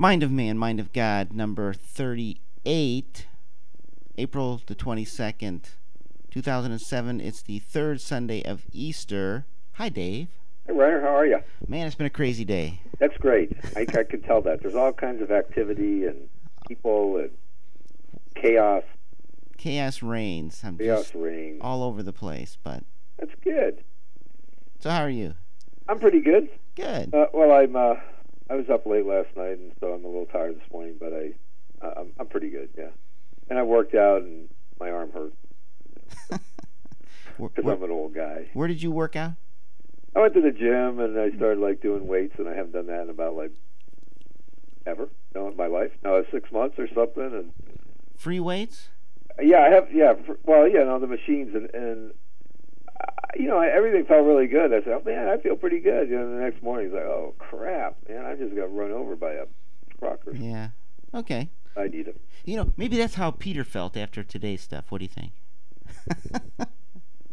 Mind of Man, Mind of God, number 38, April the 22nd, 2007. It's the third Sunday of Easter. Hi, Dave. Hey, Reiner, how are you? Man, it's been a crazy day. That's great. I could tell that. There's all kinds of activity and people and chaos. Chaos reigns. Chaos reigns. All over the place, but... That's good. So how are you? I'm pretty good. Good. Well, I was up late last night, and so I'm a little tired this morning, but I'm pretty good, yeah. And I worked out, and my arm hurt because I'm an old guy. Where did you work out? I went to the gym, and I started like doing weights, and I haven't done that in about like ever, in my life. No, 6 months or something. And free weights? Yeah, I have. Yeah, the machines and everything felt really good. I said, oh, man, I feel pretty good. The next morning, he's like, oh, crap, man, I just got run over by a rocker. Yeah, okay. I need it. Maybe that's how Peter felt after today's stuff. What do you think?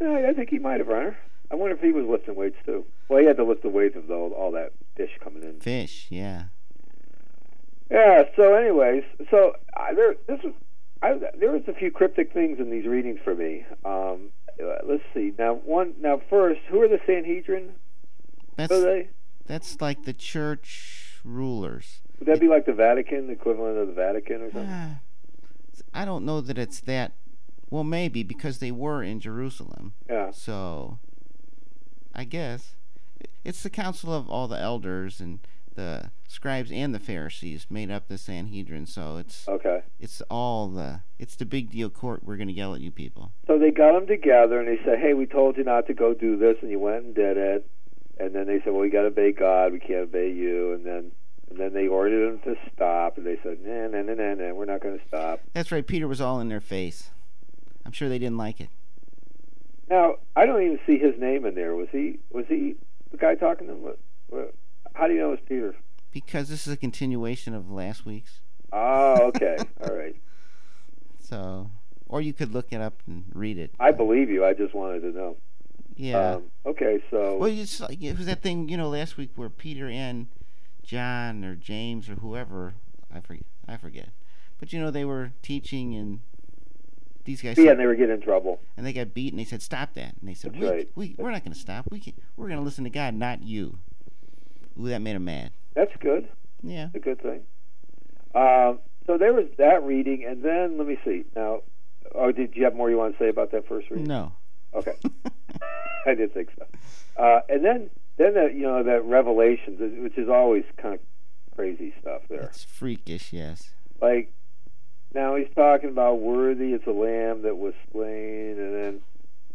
I think he might have, Reiner. I wonder if he was lifting weights, too. Well, he had to lift the weights of all that fish coming in. Fish, yeah. Yeah, so anyways, there was a few cryptic things in these readings for me. Let's see. Now, first, who are the Sanhedrin? That's like the church rulers. Would that be like the Vatican, the equivalent of the Vatican or something? I don't know that it's that. Well, maybe, because they were in Jerusalem. Yeah. So, I guess. It's the council of all the elders and the scribes and the Pharisees made up the Sanhedrin, so it's okay. It's the big deal court. We're going to yell at you people. So they got them together and they said, "Hey, we told you not to go do this, and you went and did it." And then they said, "Well, we got to obey God. We can't obey you." And then they ordered them to stop, and they said, "Nah, nah, nah, nah, nah. We're not going to stop." That's right. Peter was all in their face. I'm sure they didn't like it. Now I don't even see his name in there. Was he the guy talking to them? How do you know it's Peter? Because this is a continuation of last week's. Oh, okay. All right. So, or you could look it up and read it. I believe you. I just wanted to know. Yeah. Okay, so... Well, it was that thing, last week where Peter and John or James or whoever, I forget. But, they were teaching and these guys... Yeah, and they were getting in trouble. And they got beat and they said, stop that. And they said, we're not going to stop. We're going to listen to God, not you. Ooh, that made him mad. That's good. Yeah. It's a good thing. So there was that reading, and then, let me see. Now, did you have more you want to say about that first reading? No. Okay. I did think so. And then that Revelation, which is always kind of crazy stuff there. It's freakish, yes. Like, now he's talking about worthy is the Lamb that was slain, and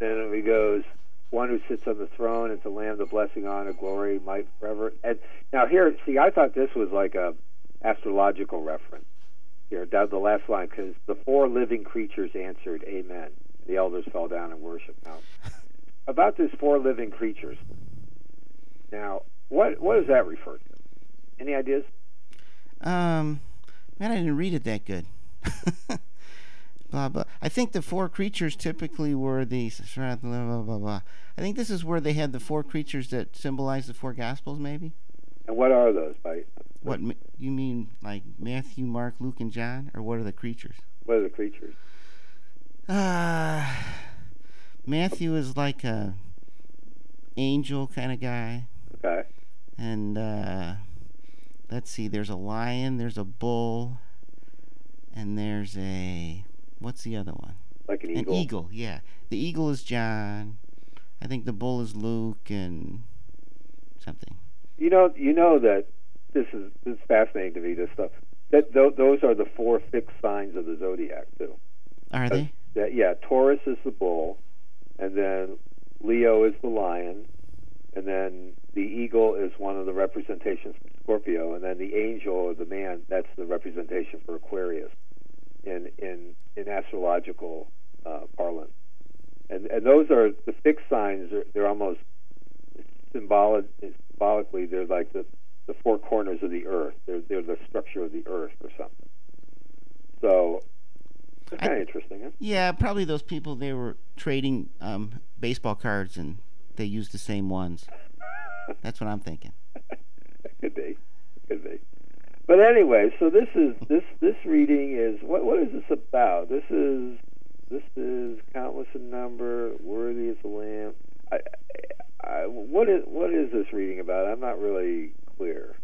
then he goes... One who sits on the throne, it's a Lamb, the blessing, honor, glory, might forever. And now here, see, I thought this was like a astrological reference here, down the last line, because the four living creatures answered, "Amen." The elders fell down and worshipped. Now, about these four living creatures. Now, what does that refer to? Any ideas? Man, I didn't read it that good. Blah, blah. I think the four creatures typically were the... Blah, blah, blah, blah. I think this is where they had the four creatures that symbolize the four Gospels, maybe? And what are those? What you mean, like Matthew, Mark, Luke, and John? Or what are the creatures? What are the creatures? Matthew is like a angel kind of guy. Okay. And let's see, there's a lion, there's a bull, and there's a... What's the other one? Like an eagle? An eagle, yeah. The eagle is John. I think the bull is Luke and something. You know that this is fascinating to me, this stuff. That those are the four fixed signs of the zodiac, too. Are they? Yeah, Taurus is the bull, and then Leo is the lion, and then the eagle is one of the representations for Scorpio, and then the angel or the man, that's the representation for Aquarius. In astrological parlance, and those are the fixed signs. They're almost symbolically. They're like the four corners of the earth. They're the structure of the earth or something. So it's kind of interesting. Huh? Yeah, probably those people they were trading baseball cards and they used the same ones. That's what I'm thinking. Could be. But anyway, so this reading is what is this about? This is countless in number, worthy is the Lamb. What is this reading about? I'm not really clear.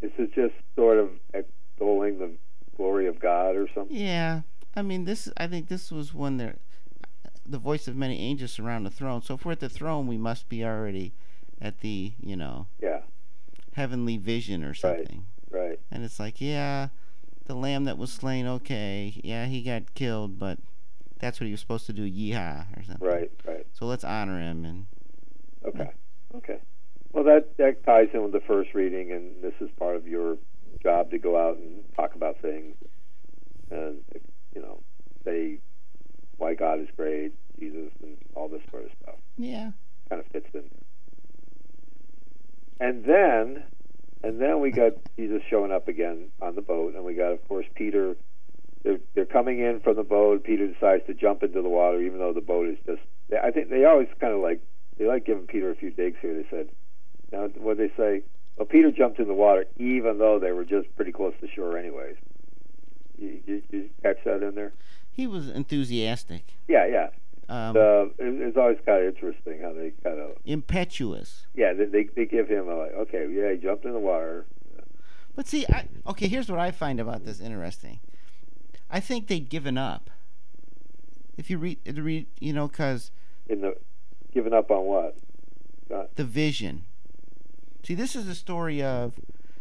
Is it just sort of extolling the glory of God or something? Yeah, I mean, I think this was one that the voice of many angels around the throne. So if we're at the throne, we must be already at the heavenly vision or something. Right. And it's like, yeah, the Lamb that was slain. Okay, yeah, he got killed, but that's what he was supposed to do. Yeehaw or something. Right. So let's honor him. And okay. Well, that ties in with the first reading, and this is part of your job to go out and talk about things, and say why God is great, Jesus, and all this sort of stuff. Yeah, kind of fits in there. And then we got Jesus showing up again on the boat, and we got, of course, Peter. They're coming in from the boat. Peter decides to jump into the water, even though the boat is just. I think they always kind of like giving Peter a few digs here. They said, now what they say. Well, Peter jumped in the water, even though they were just pretty close to shore, anyways. You catch that in there? He was enthusiastic. Yeah. It's always kind of interesting how they kind of impetuous. Yeah, they give him a like, okay, yeah, he jumped in the water. But see, here's what I find about this interesting. I think they'd given up. If you read, because given up on what? The vision. See, this is the story of,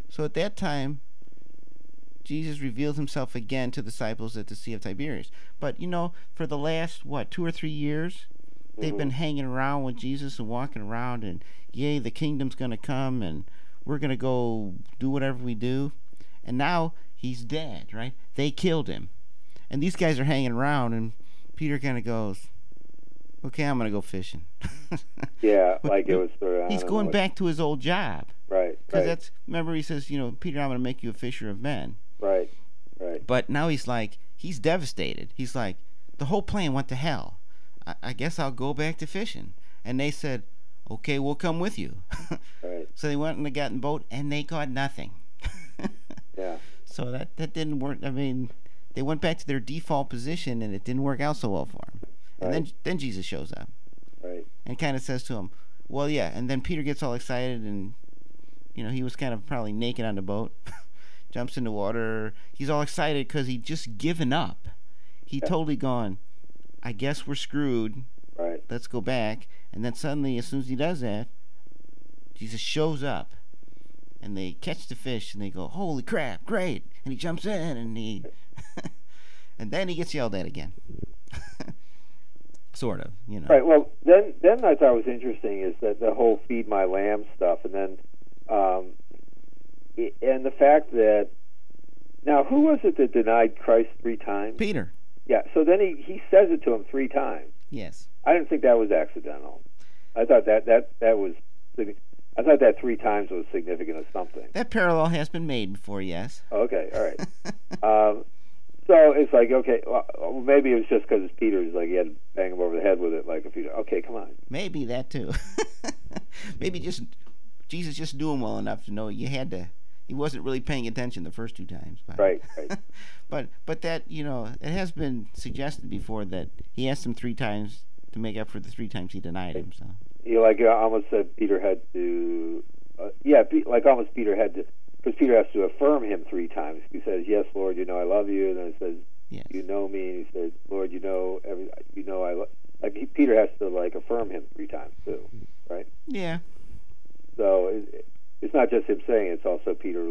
so at that time, Jesus revealed himself again to the disciples at the Sea of Tiberias. But, for the last, 2 or 3 years, they've been hanging around with Jesus and walking around and, yay, the kingdom's going to come and we're going to go do whatever we do. And now he's dead, right? They killed him. And these guys are hanging around, and Peter kind of goes, okay, I'm going to go fishing. Yeah, like it was sort of... He's going back to his old job. Right, because that's... Remember, he says, Peter, I'm going to make you a fisher of men. Right. But now he's like... He's devastated. He's like, the whole plan went to hell. I guess I'll go back to fishing. And they said, okay, we'll come with you. Right. So they went and they got in the boat, and they caught nothing. Yeah. So that didn't work. I mean, they went back to their default position, and it didn't work out so well for them. And then Jesus shows up. Right. And kind of says to him, well, yeah. And then Peter gets all excited and, he was kind of probably naked on the boat, jumps in the water. He's all excited because he'd just given up. He totally gone, I guess we're screwed. Right. Let's go back. And then suddenly, as soon as he does that, Jesus shows up. And they catch the fish and they go, holy crap, great. And he jumps in and he... and then he gets yelled at again. Sort of, Right. Well, then I thought was interesting is that the whole feed my lamb stuff, and then, and the fact that now who was it that denied Christ 3 times? Peter. Yeah. So then he says it to him 3 times. Yes. I didn't think that was accidental. I thought that was. I thought that 3 times was significant of something. That parallel has been made before. Yes. Okay. All right. So it's like, okay, well, maybe it was just because it's Peter. It's like he had to bang him over the head with it like a few times. Okay, come on. Maybe that too. Maybe just Jesus just knew him well enough to know you had to. He wasn't really paying attention the first 2 times. But, right. but that, it has been suggested before that he asked him 3 times to make up for the 3 times he denied him. So almost said Peter had to. Almost Peter had to. Because Peter has to affirm him 3 times. He says, "Yes, Lord, I love you." And then he says, yes. "You know me." And he says, "Lord, I love." Like Peter has to affirm him 3 times too, right? Yeah. So it's not just him saying; it's also Peter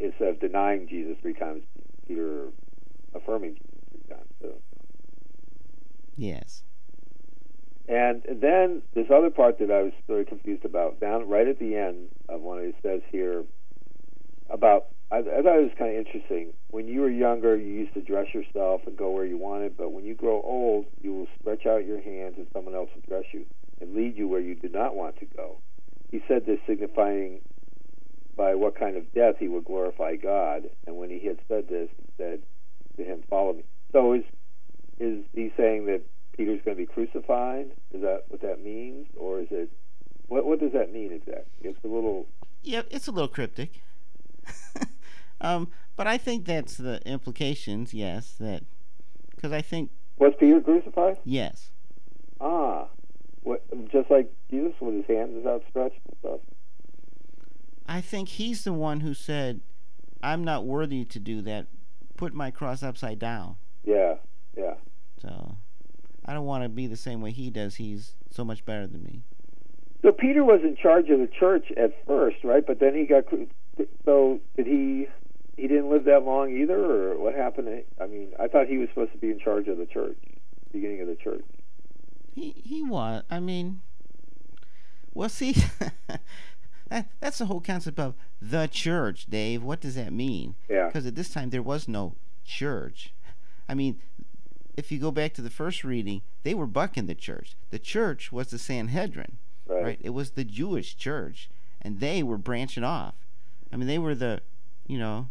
instead of denying Jesus 3 times, Peter affirming Jesus 3 times too. Yes. And then this other part that I was really confused about, down right at the end of one of it says here. I thought it was kind of interesting. When you were younger, you used to dress yourself and go where you wanted, but when you grow old, you will stretch out your hands and someone else will dress you and lead you where you do not want to go. He said this signifying by what kind of death he would glorify God. And when he had said this, he said to him, "Follow me." So is he saying that Peter's going to be crucified? Is that what that means? Or is it... What does that mean exactly? It's a little... Yeah, it's a little cryptic. But I think that's the implications, yes, that, because I think... Was Peter crucified? Yes. Ah, what, just like Jesus with his hands outstretched and stuff. I think he's the one who said, I'm not worthy to do that. Put my cross upside down. Yeah, yeah. So, I don't want to be the same way he does. He's so much better than me. So Peter was in charge of the church at first, right? But then he got... So did he... He didn't live that long either, or what happened? I mean, I thought he was supposed to be in charge of the church, beginning of the church. He was. I mean, well, see, that's the whole concept of the church, Dave. What does that mean? Yeah. Because at this time there was no church. I mean, if you go back to the first reading, they were bucking the church. The church was the Sanhedrin, right? It was the Jewish church, and they were branching off. I mean, they were the, you know,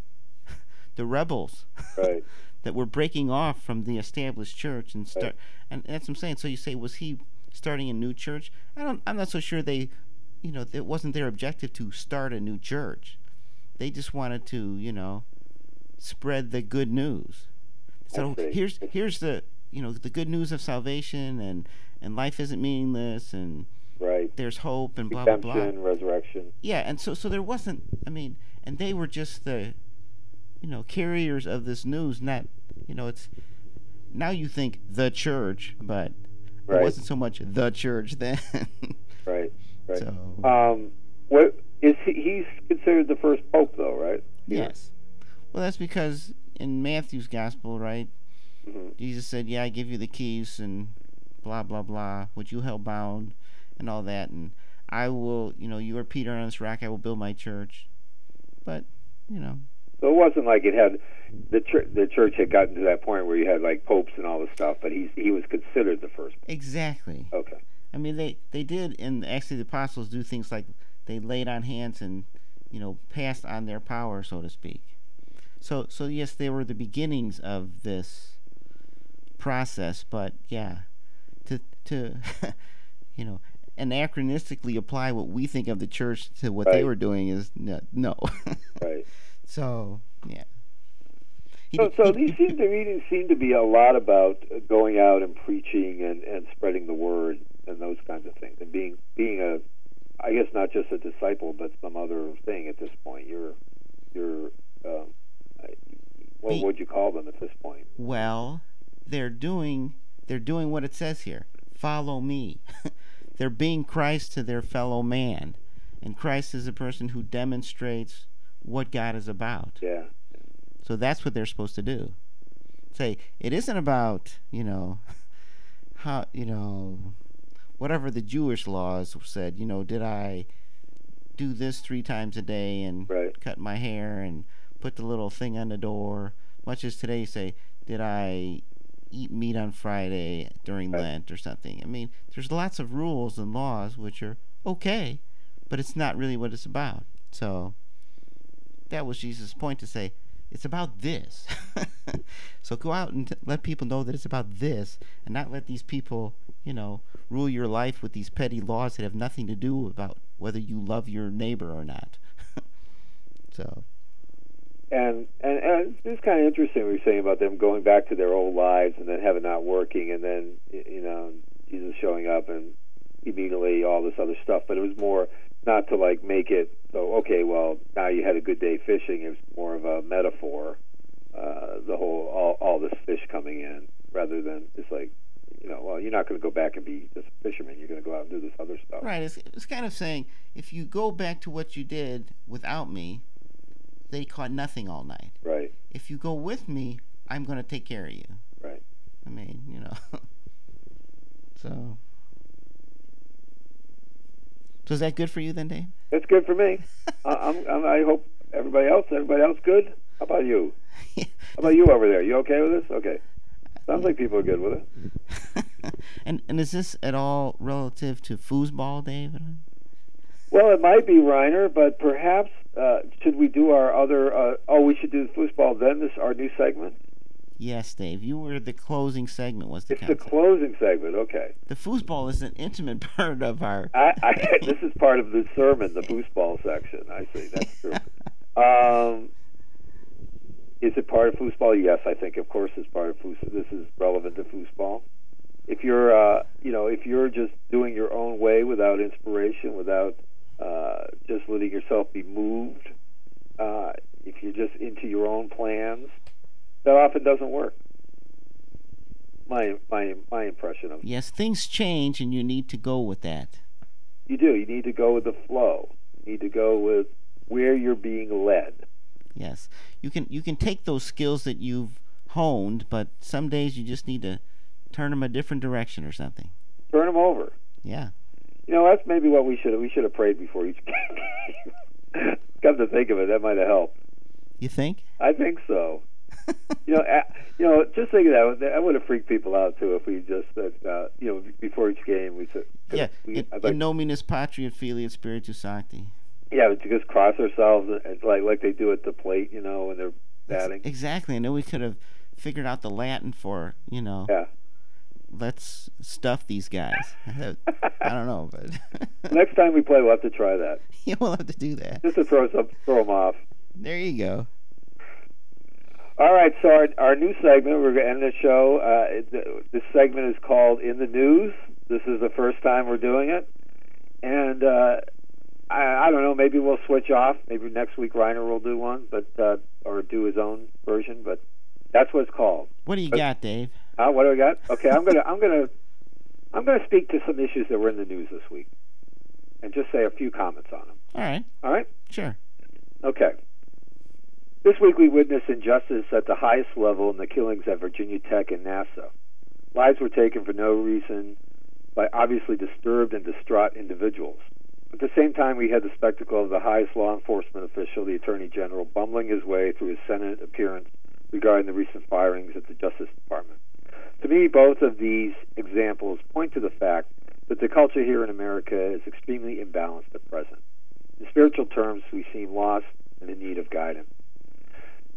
the rebels that were breaking off from the established church and start, and that's what I'm saying. So you say, was he starting a new church? I'm not so sure they, you know, it wasn't their objective to start a new church. They just wanted to, you know, spread the good news. So here's the, you know, the good news of salvation, and life isn't meaningless, and there's hope, and redemption, blah blah blah, resurrection. Yeah, and so there wasn't. I mean, and they were just the, you know, carriers of this news, not, you know, it's, now you think the church, but it wasn't so much the church then. Right. So, he's considered the first pope, though, right? Yes. Well, that's because in Matthew's gospel, right, Jesus said, yeah, I give you the keys and blah, blah, blah, which you held bound and all that, and I will, you know, you are Peter on this rock, I will build my church. But, you know... So it wasn't like it had the church had gotten to that point where you had like popes and all this stuff, but he was considered the first. Exactly. Okay. I mean, they did, and actually the apostles do things like they laid on hands and, you know, passed on their power, so to speak. So yes, they were the beginnings of this process, but yeah, to you know, anachronistically apply what we think of the church to what they were doing is no. So, yeah. So the meetings seem to be a lot about going out and preaching and spreading the word and those kinds of things, and being a, I guess not just a disciple, but some other thing at this point. You're what would you call them at this point? Well, they're doing what it says here. Follow me. They're being Christ to their fellow man, and Christ is a person who demonstrates what God is about. Yeah. So that's what they're supposed to do. Say, it isn't about, you know, how, you know, whatever the Jewish laws said, you know, did I do this 3 times a day and cut my hair and put the little thing on the door, much as today say, did I eat meat on Friday during Lent or something. I mean, there's lots of rules and laws which are okay, but it's not really what it's about. So... that was Jesus' point, to say, it's about this. So go out and let people know that it's about this, and not let these people, you know, rule your life with these petty laws that have nothing to do about whether you love your neighbor or not. So. And it's kind of interesting what you're saying about them going back to their old lives and then having not working, and then, you know, Jesus showing up and immediately all this other stuff. But it was more... not to like make it so, okay, well, now you had a good day fishing. It was more of a metaphor, the whole all this fish coming in, rather than it's like, you know, well, you're not going to go back and be just a fisherman. You're going to go out and do this other stuff. Right. It's kind of saying, if you go back to what you did without me, they caught nothing all night. Right. If you go with me, I'm going to take care of you. Right. I mean, you know. So... So is that good for you then, Dave? It's good for me. I hope everybody else good. How about you? Yeah. How about you over there? You okay with this? Okay. Sounds like people are good with it. And is this at all relative to foosball, Dave? Well, it might be, Reiner, but perhaps should we do our other? We should do the foosball then. This our new segment. Yes, Dave. You were the closing segment. Was the it's concept. The closing segment? Okay. The foosball is an intimate part of our. This is part of the sermon, the foosball section. I see. That's true. Is it part of foosball? Yes, I think, of course, it's part of foosball. This is relevant to foosball. If you're, if you're just doing your own way without inspiration, without just letting yourself be moved, if you're just into your own plans, that often doesn't work. My impression of it. Yes, things change, and you need to go with that. You do. You need to go with the flow. You need to go with where you're being led. Yes, you can take those skills that you've honed, but some days you just need to turn them a different direction or something. Turn them over. Yeah. You know, that's maybe what we should have prayed before each game. Come to think of it, that might have helped. You think? I think so. Just think of that would have freaked people out too if we just said, before each game we said, in nominis patri et filii et spiritus sancti. Yeah, we just cross ourselves like they do at the plate, when they're batting. Exactly. I know we could have figured out the Latin for, Yeah. Let's stuff these guys. I don't know, but next time we play, we'll have to try that. Yeah, we'll have to do that. Just to throw them off. There you go. All right, so our new segment, we're going to end the show. This segment is called In the News. This is the first time we're doing it. And I don't know, maybe we'll switch off. Maybe next week Reiner will do one, or do his own version, but that's what it's called. What do you got, Dave? What do I got? Okay, I'm gonna speak to some issues that were in the news this week and just say a few comments on them. All right? Sure. Okay. This week we witnessed injustice at the highest level in the killings at Virginia Tech and NASA. Lives were taken for no reason by obviously disturbed and distraught individuals. At the same time, we had the spectacle of the highest law enforcement official, the Attorney General, bumbling his way through his Senate appearance regarding the recent firings at the Justice Department. To me, both of these examples point to the fact that the culture here in America is extremely imbalanced at present. In spiritual terms, we seem lost and in need of guidance.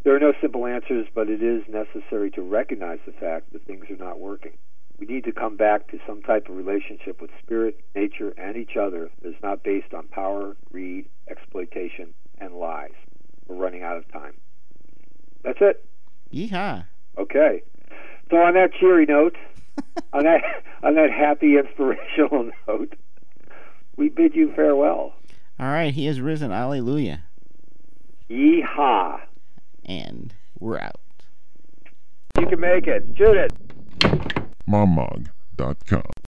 There are no simple answers, but it is necessary to recognize the fact that things are not working. We need to come back to some type of relationship with spirit, nature, and each other that is not based on power, greed, exploitation, and lies. We're running out of time. That's it. Yeehaw. Okay. So on that cheery note, on that happy, inspirational note, we bid you farewell. All right. He has risen. Alleluia. Yeehaw. And we're out. You can make it. Shoot it. MomMog.com